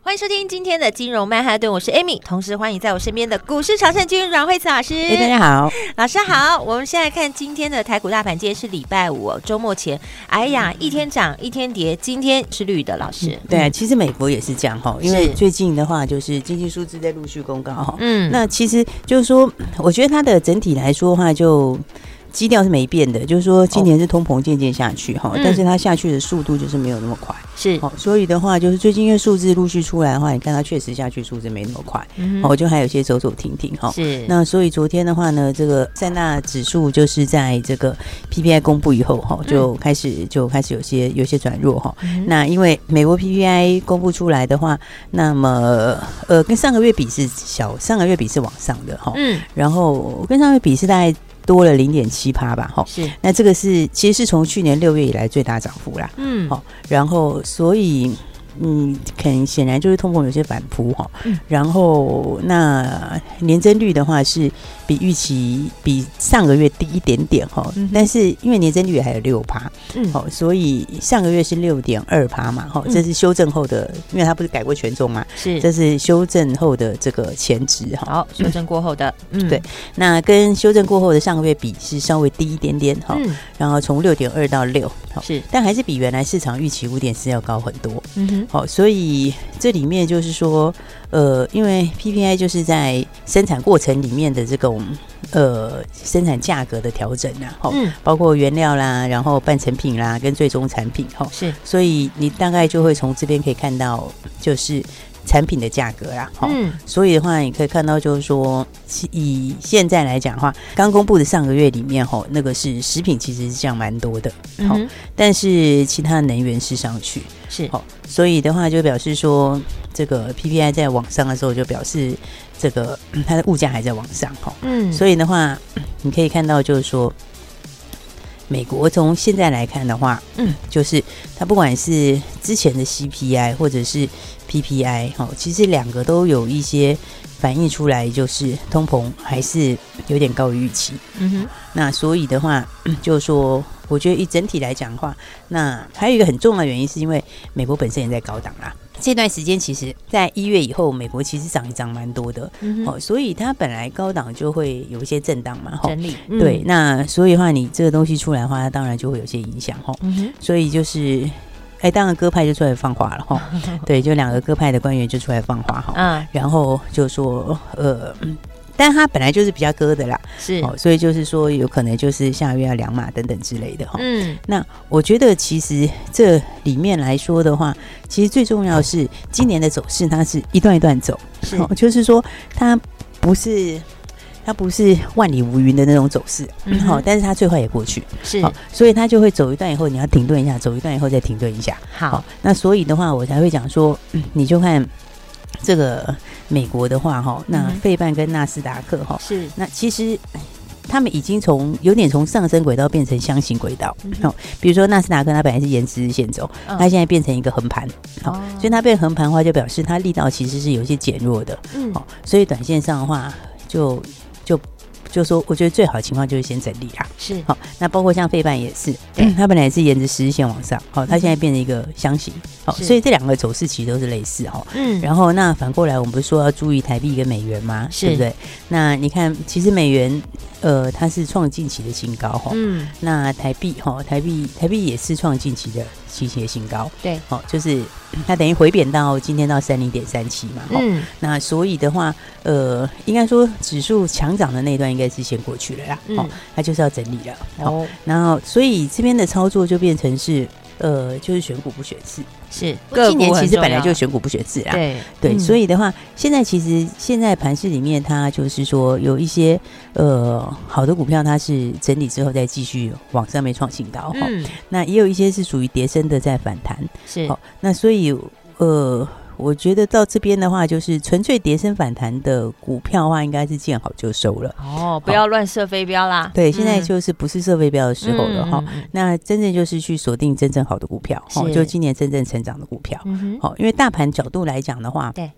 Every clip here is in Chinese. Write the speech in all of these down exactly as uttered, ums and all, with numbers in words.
欢迎收听今天的金融曼哈顿，我是 Amy， 同时欢迎在我身边的股市常胜军阮惠慈老师。欸、大家好，老师好。我们现在看今天的台股大盘，今天是礼拜五、哦、周末前，哎呀，一天涨一天跌，今天是绿的。老师，嗯、对、啊，其实美国也是这样哈，因为最近的话就是经济数字在陆续公告，嗯，那其实就是说，我觉得它的整体来说的话就。基调是没变的，就是说今年是通膨渐渐下去、哦、但是它下去的速度就是没有那么快，是、哦、所以的话就是最近因为数字陆续出来的话，你看它确实下去数字没那么快、嗯哦、就还有些走走停停、哦、是。那所以昨天的话呢，这个三大指数就是在这个 P P I 公布以后、哦、就开始就开始有些有些转弱、哦嗯、那因为美国 P P I 公布出来的话，那么呃跟上个月比是小，上个月比是往上的、哦嗯、然后跟上个月比是大概多了 百分之零点七 吧，是。那这个是其实是从去年六月以来最大涨幅啦，嗯，然后所以嗯，很显然就是通膨有些反扑、嗯、然后那年增率的话是比预期比上个月低一点点、嗯、但是因为年增率还有 百分之六、嗯、所以上个月是 百分之六点二 嘛，这是修正后的、嗯、因为它不是改过权重嘛，是，这是修正后的这个前值，好，修正过后的、嗯、对，那跟修正过后的上个月比是稍微低一点点、嗯、然后从 百分之六点二 到 百分之六， 是，但还是比原来市场预期 百分之五点四 要高很多，嗯哼，好，所以这里面就是说，呃，因为 P P I 就是在生产过程里面的这种呃生产价格的调整啦、啊嗯，包括原料啦，然后半成品啦，跟最终产品，哈，是，所以你大概就会从这边可以看到，就是。产品的价格啦、嗯、所以的话你可以看到就是说以现在来讲的话，刚公布的上个月里面那个是食品其实是降蛮多的、嗯、但是其他能源是上去，是，所以的话就表示说这个 P P I 在往上的时候就表示这个它的物价还在往上、嗯、所以的话你可以看到就是说美国从现在来看的话、嗯、就是它不管是之前的 C P I 或者是 P P I、哦、其实两个都有一些反映出来，就是通膨还是有点高于预期、嗯哼、那所以的话就是说我觉得一整体来讲的话，那还有一个很重要的原因是因为美国本身也在高档啦，这段时间其实在一月以后美国其实涨一涨蛮多的、嗯哦、所以它本来高档就会有一些震荡嘛，整理、嗯、对，那所以的话你这个东西出来的话它当然就会有些影响、哦嗯、所以就是哎，当然鸽派就出来放话了哈，对，就两个鸽派的官员就出来放话哈、嗯，然后就说呃，但他本来就是比较鸽的啦，是、哦，所以就是说有可能就是下月要两码等等之类的哈、哦。嗯，那我觉得其实这里面来说的话，其实最重要的是今年的走势，它是一段一段走，是，哦、就是说它不是。它不是万里无云的那种走势、嗯哦、但是它最坏也过去，是、哦、所以它就会走一段以后你要停顿一下，走一段以后再停顿一下，好、哦、那所以的话我才会讲说、嗯、你就看这个美国的话、哦、那费半跟纳斯达克、哦、是，那其实他们已经从有点从上升轨道变成箱型轨道、嗯哦、比如说纳斯达克它本来是沿直线走、嗯、它现在变成一个横盘、哦哦、所以它变横盘的话就表示它力道其实是有些减弱的、嗯哦、所以短线上的话就就就说我觉得最好的情况就是先整理啦，是，好、哦，那包括像费半也是，它本来也是沿着十日线往上，好、哦，它现在变成一个箱型，好、哦，所以这两个走势其实都是类似哈、哦，嗯，然后那反过来我们不是说要注意台币跟美元吗？是，对不对？那你看，其实美元呃它是创近期的新高哈、哦，嗯，那台币哈、哦，台币台币也是创近期的近期的新高，对，好、哦，就是它等于回贬到今天到 三十点三七 嘛，嗯、哦，那所以的话，呃，应该说指数强涨的那段。应该是先过去了啦，嗯、哦，它就是要整理了，哦，然后所以这边的操作就变成是，呃，就是选股不选市，是，今年其实本来就选股不选市啦，对对、嗯，所以的话，现在其实现在盘市里面，它就是说有一些呃好的股票，它是整理之后再继续往上面创新高，嗯、哦，那也有一些是属于跌升的在反弹，是、哦，那所以呃。我觉得到这边的话，就是纯粹跌升反弹的股票的话，应该是见好就收了哦，不要乱射飞镖啦、哦、对、嗯、现在就是不是射飞镖的时候了、嗯哦、那真正就是去锁定真正好的股票、哦、就今年真正成长的股票、嗯哦、因为大盘角度来讲的话，对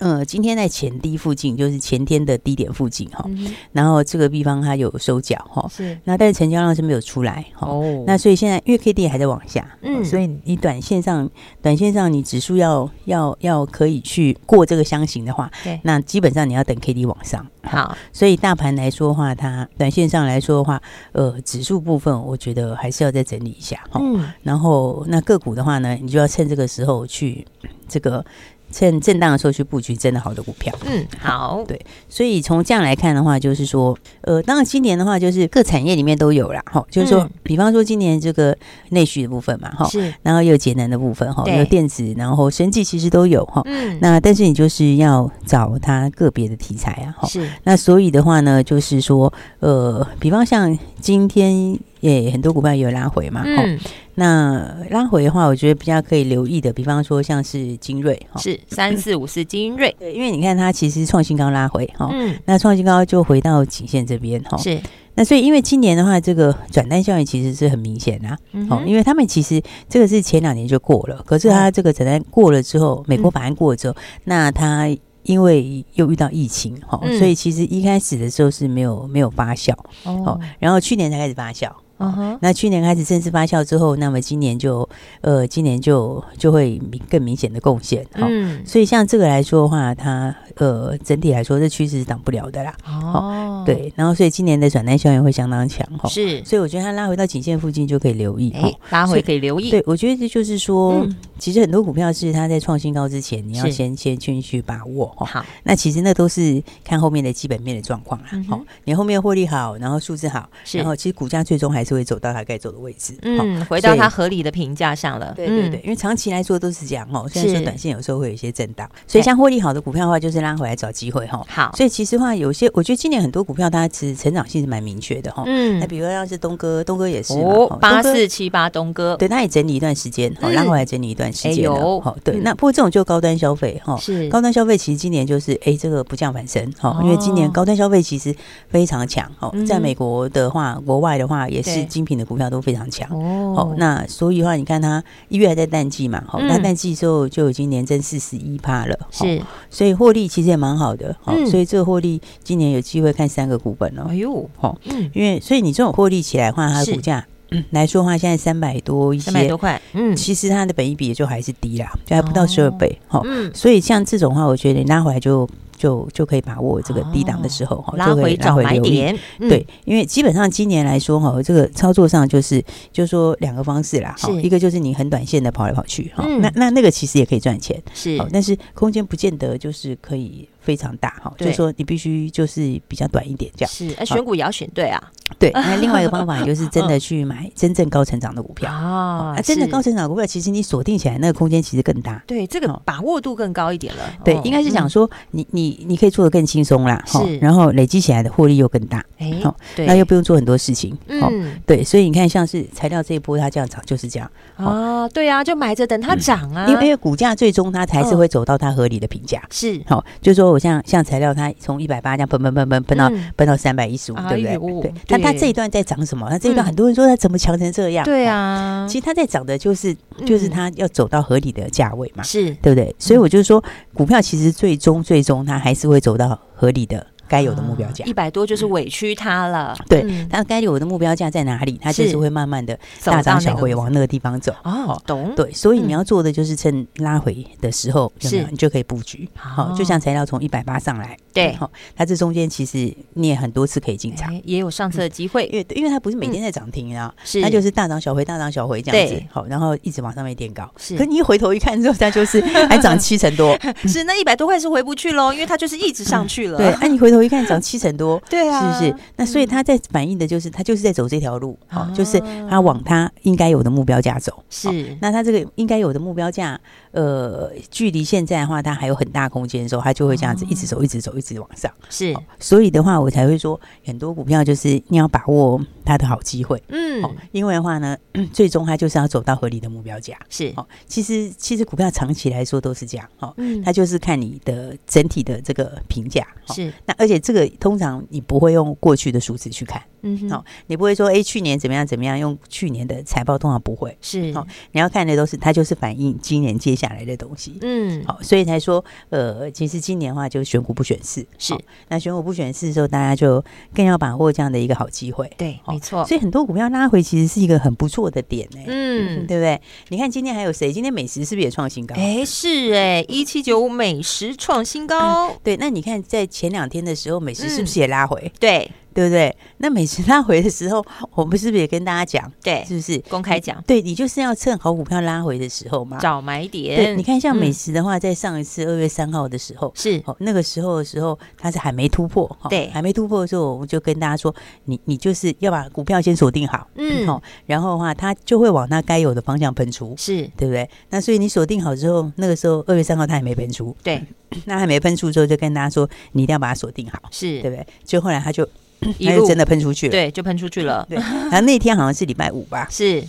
呃，今天在前低附近，就是前天的低点附近、嗯、然后这个地方它有收脚是，那但是成交量是没有出来、哦、那所以现在因为 K D 还在往下、嗯、所以你短线上短线上你指数要要要可以去过这个箱型的话，那基本上你要等 K D 往上好，所以大盘来说的话，它短线上来说的话，呃，指数部分我觉得还是要再整理一下、嗯、然后那个股的话呢，你就要趁这个时候去这个趁震荡的时候去布局真的好的股票。嗯，好，对，所以从这样来看的话，就是说，呃，当然今年的话，就是各产业里面都有啦，哈，就是说、嗯，比方说今年这个内需的部分嘛，哈，然后也有节能的部分，哈，有电子，然后生技其实都有，哈，嗯，那但是你就是要找它个别的题材啊，哈，是，那所以的话呢，就是说，呃，比方像今天。也、yeah, 很多股票也有拉回嘛、嗯哦、那拉回的话我觉得比较可以留意的，比方说像是精锐、哦、是三四五四精锐，对，因为你看它其实创新高拉回、哦嗯、那创新高就回到颈线这边、哦、是，那所以因为今年的话这个转单效应其实是很明显啦、啊嗯哦、因为他们其实这个是前两年就过了，可是它这个转单过了之后、嗯、美国法案过了之后，那它因为又遇到疫情、哦嗯、所以其实一开始的时候是没有没有发酵、哦哦、然后去年才开始发酵Uh-huh. 那去年开始正式发酵之后，那么今年就呃，今年就就会更明显的贡献、哦、嗯，所以像这个来说的话，它呃整体来说这趋势是挡不了的啦。哦，对，然后所以今年的转单效应会相当强、哦、是，所以我觉得它拉回到颈线附近就可以留意，欸、拉回可以留意。对，我觉得这就是说、嗯，其实很多股票是它在创新高之前，你要先先去去把握、哦。好，那其实那都是看后面的基本面的状况啦。好、嗯哦，你后面获利好，然后数字好，然后其实股价最终还是。就会走到它该走的位置，嗯，回到它合理的评价上了。对对对，因为长期来说都是这样哦。虽然说短线有时候会有一些震荡，所以像获利好的股票的话，就是拉回来找机会哈。好，所以其实话有些，我觉得今年很多股票它其实成长性是蛮明确的哈。嗯，那比如像是东哥，东哥也是哦，八四七八东哥，对，它也整理一段时间，好、嗯，拉回来整理一段时间了。好、哎，对、嗯，那不过这种就高端消费哈，是高端消费，其实今年就是哎这个不降反升哈、哦，因为今年高端消费其实非常强哈、嗯，在美国的话，国外的话也是。精品的股票都非常强、哦哦、那所以的话你看它一月还在淡季嘛、哦嗯、那淡季之后就已经年增 百分之四十一 了、哦、是，所以获利其实也蛮好的、哦嗯、所以这个获利今年有机会看三个股本、哦哎呦哦嗯、因为所以你这种获利起来的话它的股价来说的话现在三百多一些，三百多块、嗯、其实它的本益比也就还是低啦，就还不到十二倍、哦哦嗯、所以像这种话我觉得你拉回来就就就可以把握这个低档的时候、哦、拉回找买点、嗯、对，因为基本上今年来说、哦、这个操作上就是就说两个方式啦、哦、一个就是你很短线的跑来跑去、哦嗯、那那那个其实也可以赚钱是、哦，但是空间不见得就是可以非常大、哦、就是说你必须就是比较短一点这样是、啊、选股也要选对啊、哦、对，那另外一个方法就是真的去买真正高成长的股票、哦哦啊、真的高成长的股票其实你锁定起来那个空间其实更大，对，这个把握度更高一点了、哦、对，应该是想说你你你, 你可以做得更轻松啦，然后累积起来的获利又更大、欸、那又不用做很多事情、嗯、对，所以你看像是材料这一波它这样涨就是这样、啊、对啊，就买着等它涨啊、嗯、因为股价最终它才是会走到它合理的评价、嗯、是，就是说我 像, 像材料它从一百八十这样喷喷喷喷喷到、嗯、喷到三百一十五、啊、对不对，但它这一段在涨什么，它这一段很多人说它怎么强成这样，对啊，其实它在涨的就是就是它要走到合理的价位嘛，是、嗯、对不对，所以我就说股票其实最终最终它还是会走到合理的该有的目标价，一百多就是委屈它了、嗯、对，它该有的目标价在哪里它就是会慢慢的大涨小回往那个地方走、那個、哦，懂，对，所以你要做的就是趁拉回的时候、嗯、有没有你就可以布局好、哦，就像材料从一百八上来对、哦、它这中间其实你也很多次可以进场、欸、也有上车的机会、嗯、因为因为它不是每天在涨停啊、嗯，它就是大涨小回大涨小回这样子好、哦，然后一直往上面垫高，可你一回头一看之后它就是还涨七成多是，那一百多块是回不去咯，因为它就是一直上去了、嗯、对，那、啊、你回头我一看涨七成多对啊，是不是，那所以他在反映的就是他就是在走这条路、啊哦、就是他往他应该有的目标价走是、哦、那他这个应该有的目标价呃，距离现在的话他还有很大空间的时候他就会这样子一直走一直走一直往上是、哦、所以的话我才会说很多股票就是你要把握它的好机会。嗯、哦，因为的话呢，最终它就是要走到合理的目标价。是，哦，其实其实股票长期来说都是这样。哦，嗯，它就是看你的整体的这个评价。哦，是，那而且这个通常你不会用过去的数字去看。嗯，哦，你不会说，哎，去年怎么样怎么样，用去年的财报通常不会。是，哦，你要看的都是它就是反映今年接下来的东西。嗯，好，哦，所以才说，呃，其实今年的话就是选股不选市。是，哦，那选股不选市的时候，大家就更要把握这样的一个好机会。对。没错，所以很多股票拉回其实是一个很不错的点，欸，嗯，对不对？你看今天还有谁？今天美食是不是也创新高？哎，是哎，欸，一七九五美食创新高，嗯。对，那你看在前两天的时候，美食是不是也拉回？嗯，对。对不对？那每次拉回的时候，我们是不是也跟大家讲？对，是不是公开讲？对，你就是要趁好股票拉回的时候嘛，找买点。对，你看像美食的话，嗯，在上一次二月三号的时候，是，哦，那个时候的时候，它是还没突破，哦，对，还没突破的时候，我们就跟大家说，你你就是要把股票先锁定好，嗯，哦，然后的话，它就会往它该有的方向喷出，是，对不对？那所以你锁定好之后，那个时候二月三号它还没喷出，对，那还没喷出之后，就跟大家说，你一定要把它锁定好，是，对不对？就后来它就。它就真的喷出去了，对，就喷出去了。对，然后那天好像是礼拜五吧，是，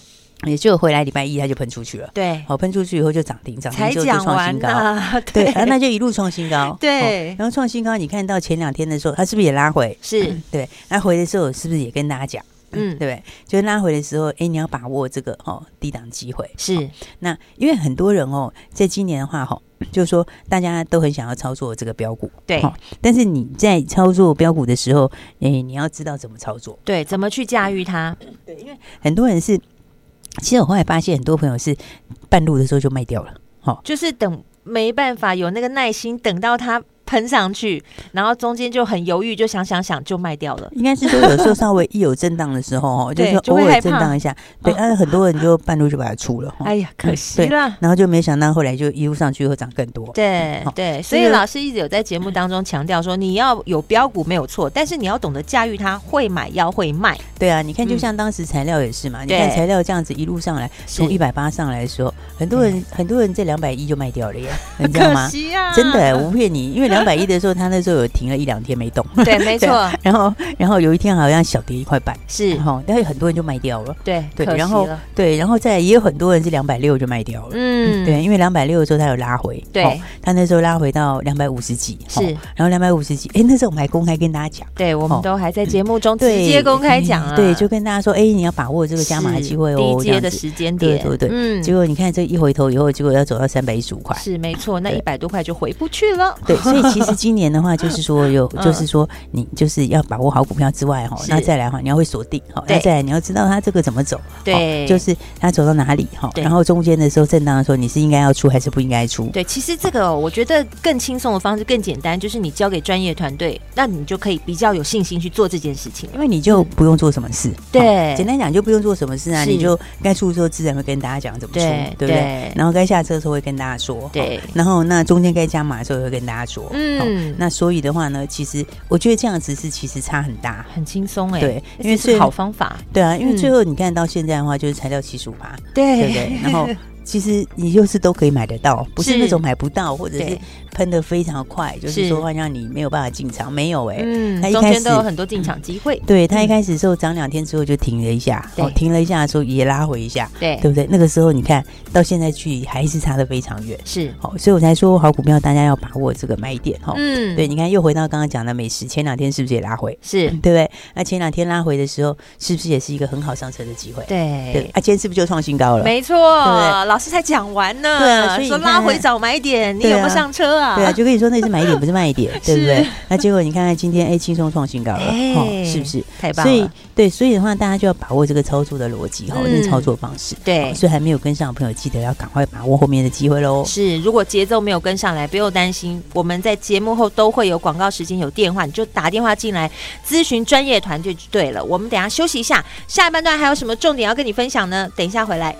也就回来礼拜一它就喷出去了，对，好，喷出去以后就涨停，涨停之后就创新高，啊，对，然后那就一路创新高，对，哦，然后创新高，你看到前两天的时候，它是不是也拉回？是，嗯，对，拉回的时候是不是也跟大家讲？嗯，对不对？就拉回的时候，哎，你要把握这个哦低档机会。是，哦，那因为很多人哦，在今年的话哈，哦，就是说大家都很想要操作这个标股，对，哦。但是你在操作标股的时候，哎，你要知道怎么操作，对，怎么去驾驭它。对，因为很多人是，其实我后来发现，很多朋友是半路的时候就卖掉了，哦，就是等没办法有那个耐心等到它。喷上去，然后中间就很犹豫，就想想想就卖掉了。应该是说有时候稍微一有震荡的时候，就是偶尔震荡一下，对，但是，啊，很多人就半路就把它出了。哎呀，可惜了，嗯。然后就没想到后来就一路上去会涨更多。对，嗯，对，所以老师一直有在节目当中强调说，你要有标股没有错，但是你要懂得驾驭它，会买要会卖。对啊，你看就像当时材料也是嘛，嗯，你看材料这样子一路上来，从一百八上来的时候，很多人很多人在两百一就卖掉了耶，你知道吗？可惜啊，真的，欸，我不骗你，因为两。两百一的时候，他那时候有停了一两天没动，对，没错。然后，然后有一天好像小跌一块半，是，哈，但是很多人就卖掉了，对，对，然后对，然后再来也有很多人是两百六就卖掉了，嗯，对，因为两百六的时候他有拉回，对，哦，他那时候拉回到两百五十几，是，哦，然后两百五十几，哎，那时候我们还公开跟大家讲，对，我们都还在节目中直接公开讲啊，嗯，对，对，就跟大家说，哎，你要把握这个加码的机会哦，低阶的时间点，对对对，嗯，结果你看这一回头以后，结果要走到三百一十五块，是没错，那一百多块就回不去了，对，所以。其实今年的话，就是说有，就是说你就是要把握好股票之外哈，那再来的话你要会锁定哈，那再来你要知道它这个怎么走，对，就是它走到哪里哈，然后中间的时候震荡的时候，你是应该要出还是不应该出？对，其实这个，哦，我觉得更轻松的方式更简单，就是你交给专业团队，那你就可以比较有信心去做这件事情，因为你就不用做什么事。嗯，对，简单讲就不用做什么事啊，你就该出的时候自然会跟大家讲怎么出，对不 对, 对？然后该下车的时候会跟大家说，对，然后那中间该加码的时候会跟大家说。嗯，哦，那所以的话呢，其实我觉得这样子是其实差很大，很轻松哎，对，因为是好方法，对啊，因为最后你看到现在的话，就是材料七十五趴，对不对？然后。其实你就是都可以买得到，不是那种买不到，或者是喷得非常快，就是说会让你没有办法进场。没有哎，欸，嗯，中间都有很多进场机会。对，他一开始的时候涨两天之后就停了一下，哦，停了一下的时候也拉回一下，对，对不对？那个时候你看到现在距离还是差得非常远，是，哦，所以我才说好股票大家要把握这个买点哈，哦。嗯，对，你看又回到刚刚讲的美食，前两天是不是也拉回？是，嗯，对不对？那前两天拉回的时候，是不是也是一个很好上车的机会？对，对，啊，今天是不是就创新高了？没错，对不对？老师才讲完呢，对啊，所以说拉回找买点，你有没有上车啊？对啊，就跟你说那是买点，不是卖点，对不对？那结果你看看今天，哎，轻松创新高了，欸哦，是不是？太棒了！所以对，所以的话，大家就要把握这个操作的逻辑哈，哦，跟，嗯，操作方式。对，哦，所以还没有跟上的朋友，记得要赶快把握后面的机会喽。是，如果节奏没有跟上来，不用担心，我们在节目后都会有广告时间，有电话你就打电话进来咨询专业团队就对了。我们等一下休息一下，下半段还有什么重点要跟你分享呢？等一下回来。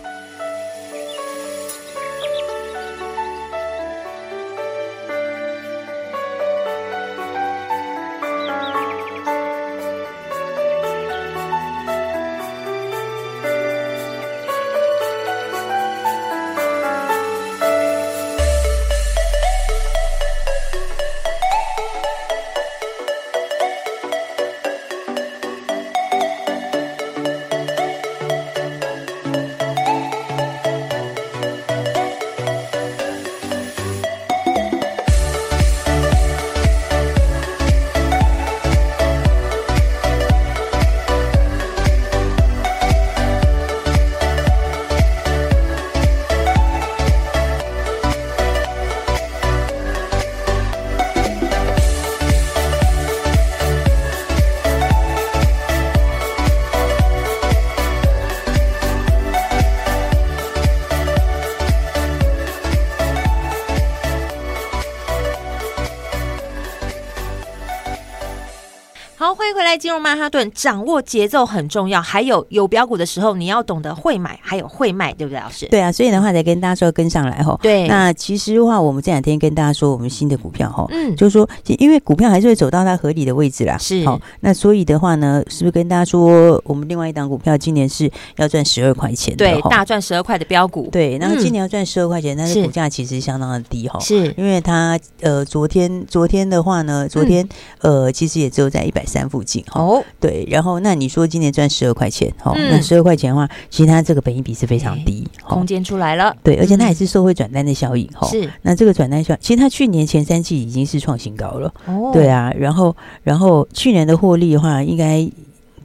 回来，金融曼哈顿，掌握节奏很重要，还有有标股的时候你要懂得会买还有会卖，对不对老师？对啊，所以的话得跟大家说跟上来吼。对，那其实的话我们这两天跟大家说我们新的股票吼，嗯，就是说因为股票还是会走到它合理的位置啦，是好，那所以的话呢是不是跟大家说我们另外一档股票今年是要赚十二块钱的，对，大赚十二块的标股，对，那今年要赚十二块钱、嗯、但是股价其实相当的低吼，是因为它呃昨天昨天的话呢昨天、嗯、呃其实也只有在一百三附近哦，对，然后那你说今年赚十二块钱、嗯、那十二块钱的话其实它这个本益比是非常低、欸、空间出来了，对，而且它也是受惠转单的效应、嗯、是，那这个转单效应其实它去年前三季已经是创新高了、哦、对啊，然后然后去年的获利的话应该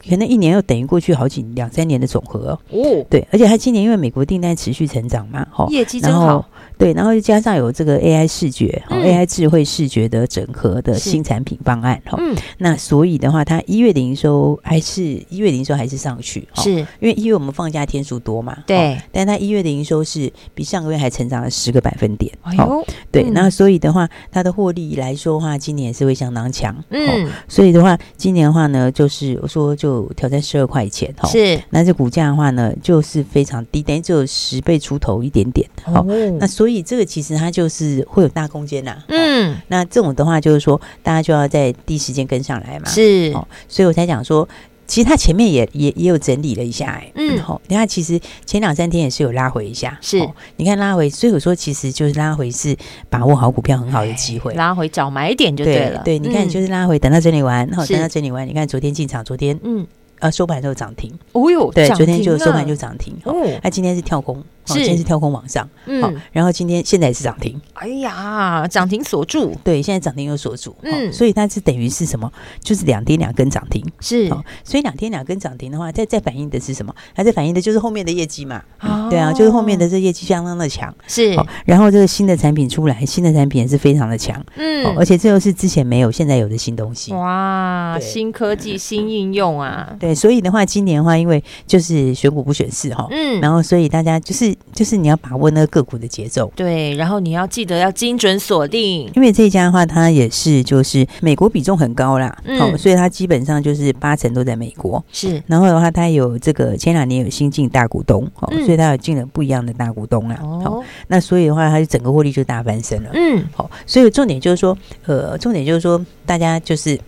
可能一年又等于过去好几两三年的总和哦，对，而且它今年因为美国订单持续成长嘛，业绩真好，对，然后又加上有这个 A I 视觉、嗯、A I 智慧视觉的整合的新产品方案、嗯、那所以的话它一月的营收还是一月的营收还是上去，是因为一月我们放假天数多嘛，对，但它一月的营收是比上个月还成长了十个百分点，哎呦，对、嗯、那所以的话它的获利来说的话今年也是会相当强，嗯，所以的话今年的话呢就是我说就挑战十二块钱，是，那这股价的话呢就是非常低，等于只有十倍出头一点点、哦、那所以这个其实它就是会有大空间、啊、嗯、哦，那这种的话就是说大家就要在第一时间跟上来嘛，是、哦、所以我才讲说其实它前面 也, 也, 也有整理了一下、欸、嗯，好、哦，你看其实前两三天也是有拉回一下，是、哦，你看拉回，所以我说其实就是拉回是把握好股票很好的机会，拉回找买点就对了，对，对，你看就是拉回，嗯、等到整理完，然后等到整理完，你看昨天进场，昨天嗯。啊，收盘就涨停，哦呦，对，昨天就收盘就涨停，哦，那、啊、今天是跳空，是，今天是跳空往上，嗯，哦、然后今天现在也是涨停，哎呀，涨停锁住，对，现在涨停又锁住，嗯，哦、所以它是等于是什么？就是两天两根涨停，是，哦、所以两天两根涨停的话，再再反映的是什么？它在反映的就是后面的业绩嘛、哦嗯，对啊，就是后面的这业绩相当的强，是、哦，然后这个新的产品出来，新的产品也是非常的强，嗯，哦、而且这又是之前没有，现在有的新东西，哇，新科技、嗯、新应用啊。对，所以的话今年的话因为就是选股不选市、哦嗯、然后所以大家就是就是你要把握那个个股的节奏，对，然后你要记得要精准锁定，因为这一家的话它也是就是美国比重很高啦、嗯哦、所以它基本上就是八成都在美国，是，然后的话它有这个前两年有新进大股东、哦嗯、所以它有进了不一样的大股东啦、哦哦、那所以的话它整个获利就大翻身了，嗯、哦，所以重点就是说呃，重点就是说大家就是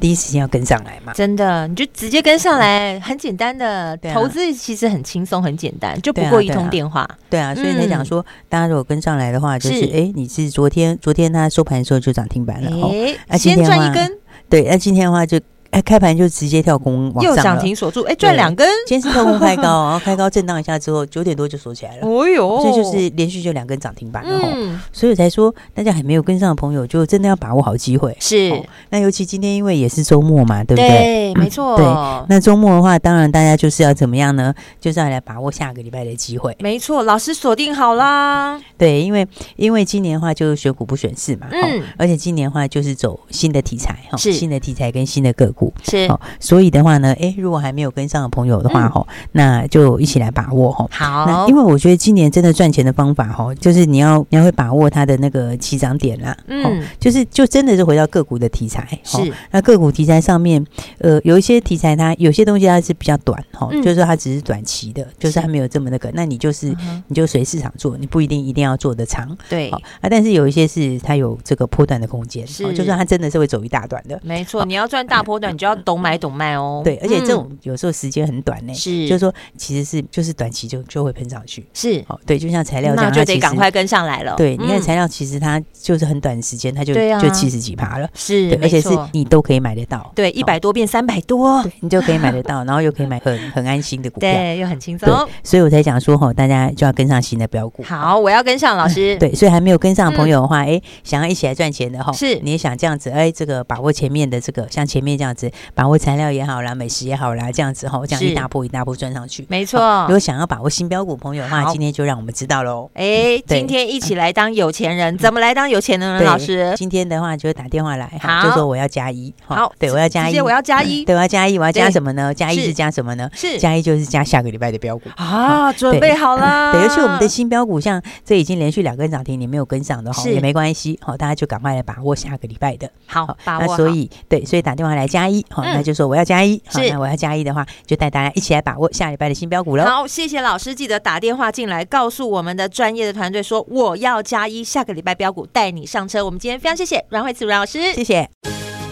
第一时间要跟上来嘛，真的，你就直接跟上来，很简单的、啊、投资其实很轻松，很简单，就不过一通电话。对啊，所以才讲说，大家如果跟上来的话，就是哎、欸，你是昨天昨天它收盘的时候就涨停板了，哎、欸，先赚一根，对，那、啊、今天的话就。哎，开盘就直接跳空往上了，又涨停锁住，哎，赚两根。今天是跳空开高，然后开高震荡一下之后，九点多就锁起来了。哦哟，这就是连续就两根涨停板了、嗯、所以我才说，大家还没有跟上的朋友，就真的要把握好机会。是，哦、那尤其今天因为也是周末嘛，对不对？对，没错。对，那周末的话，当然大家就是要怎么样呢？就是要来把握下个礼拜的机会。没错，老师锁定好啦。对，因为因为今年的话就是选股不选市嘛，嗯，哦、而且今年的话就是走新的题材哈、哦，新的题材跟新的个股。是、哦，所以的话呢，哎，如果还没有跟上的朋友的话，嗯、那就一起来把握哈、哦。好，那因为我觉得今年真的赚钱的方法哈、哦，就是你要你要会把握它的那个起涨点啦、啊，嗯，哦、就是就真的是回到个股的题材，是、哦、那个股题材上面，呃，有一些题材它有些东西它是比较短哈、哦嗯，就是说它只是短期的，就是它没有这么那个，那你就是、嗯、你就随市场做，你不一定一定要做得长，对、哦、啊，但是有一些是它有这个波段的空间，是，哦、就是它真的是会走一大段的，没错，哦、你要赚大波段。你就要懂买懂卖哦，对，而且这种有时候时间很短呢、欸，是、嗯，就是说其实是就是短期就就会喷上去，是、哦，对，就像材料这样，那就得赶快跟上来了。对，嗯、你看材料其实它就是很短的时间，它就、啊、就七十几趴了，是，对，而且是你都可以买得到，对，一百多变三百多，对，你就可以买得到，然后又可以买很很安心的股票，对，又很轻松，所以我才讲说哈、哦，大家就要跟上新的标股。好，我要跟上老师，对，所以还没有跟上的朋友的话，哎、嗯，想要一起来赚钱的哈、哦，是，你也想这样子，哎，这个把握前面的这个，像前面这样子。把握材料也好啦，美食也好啦，这样子吼，这样一大波一大波赚上去，没错、哦。如果想要把握新标股朋友的话，今天就让我们知道喽。哎、嗯，今天一起来当有钱人，嗯、怎么来当有钱人呢？老师，今天的话就打电话来，好，就说我要加一，好，对我要加一，直接我要加一、嗯，对我要加一，我要加什么呢？加一是加什么呢？是加一就是加下个礼拜的标股啊，准备好啦。对，尤其我们的新标股，像这已经连续两根涨停，你没有跟上的哈，也没关系，好，大家就赶快来把握下个礼拜的，好，把握好。那所以对，所以打电话来加。加一、嗯、那就说我要加一，那我要加一的话就带大家一起来把握下礼拜的新标股了。好，谢谢老师，记得打电话进来告诉我们的专业的团队说我要加一，下个礼拜标股带你上车。我们今天非常谢谢阮蕙慈阮老师，谢谢。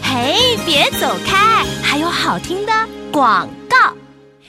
嘿，别走开，还有好听的广告。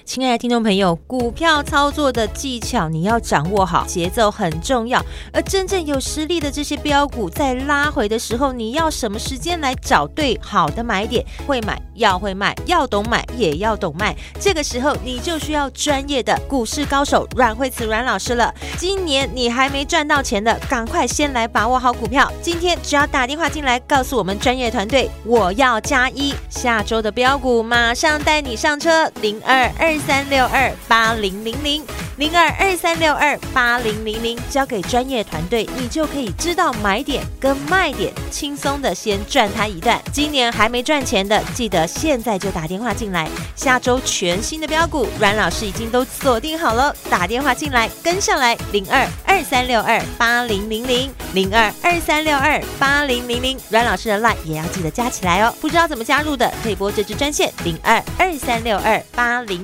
亲爱的听众朋友，股票操作的技巧你要掌握好，节奏很重要，而真正有实力的这些标股在拉回的时候，你要什么时间来找对好的买点，会买要会卖，要懂买也要懂卖，这个时候你就需要专业的股市高手阮蕙慈阮老师了。今年你还没赚到钱的，赶快先来把握好股票，今天只要打电话进来告诉我们专业团队我要加一，下周的标股马上带你上车。零二二三六二八零零零 零二二三六二八零零零，交给专业团队，你就可以知道买点跟卖点，轻松的先赚它一段。今年还没赚钱的，记得现在就打电话进来，下周全新的标股阮老师已经都锁定好了，打电话进来跟上来。零二二三六二八零零零 零二二三六二八零零零，阮老师的 LINE 也要记得加起来哦，不知道怎么加入的可以拨这支专线零二二三六二八零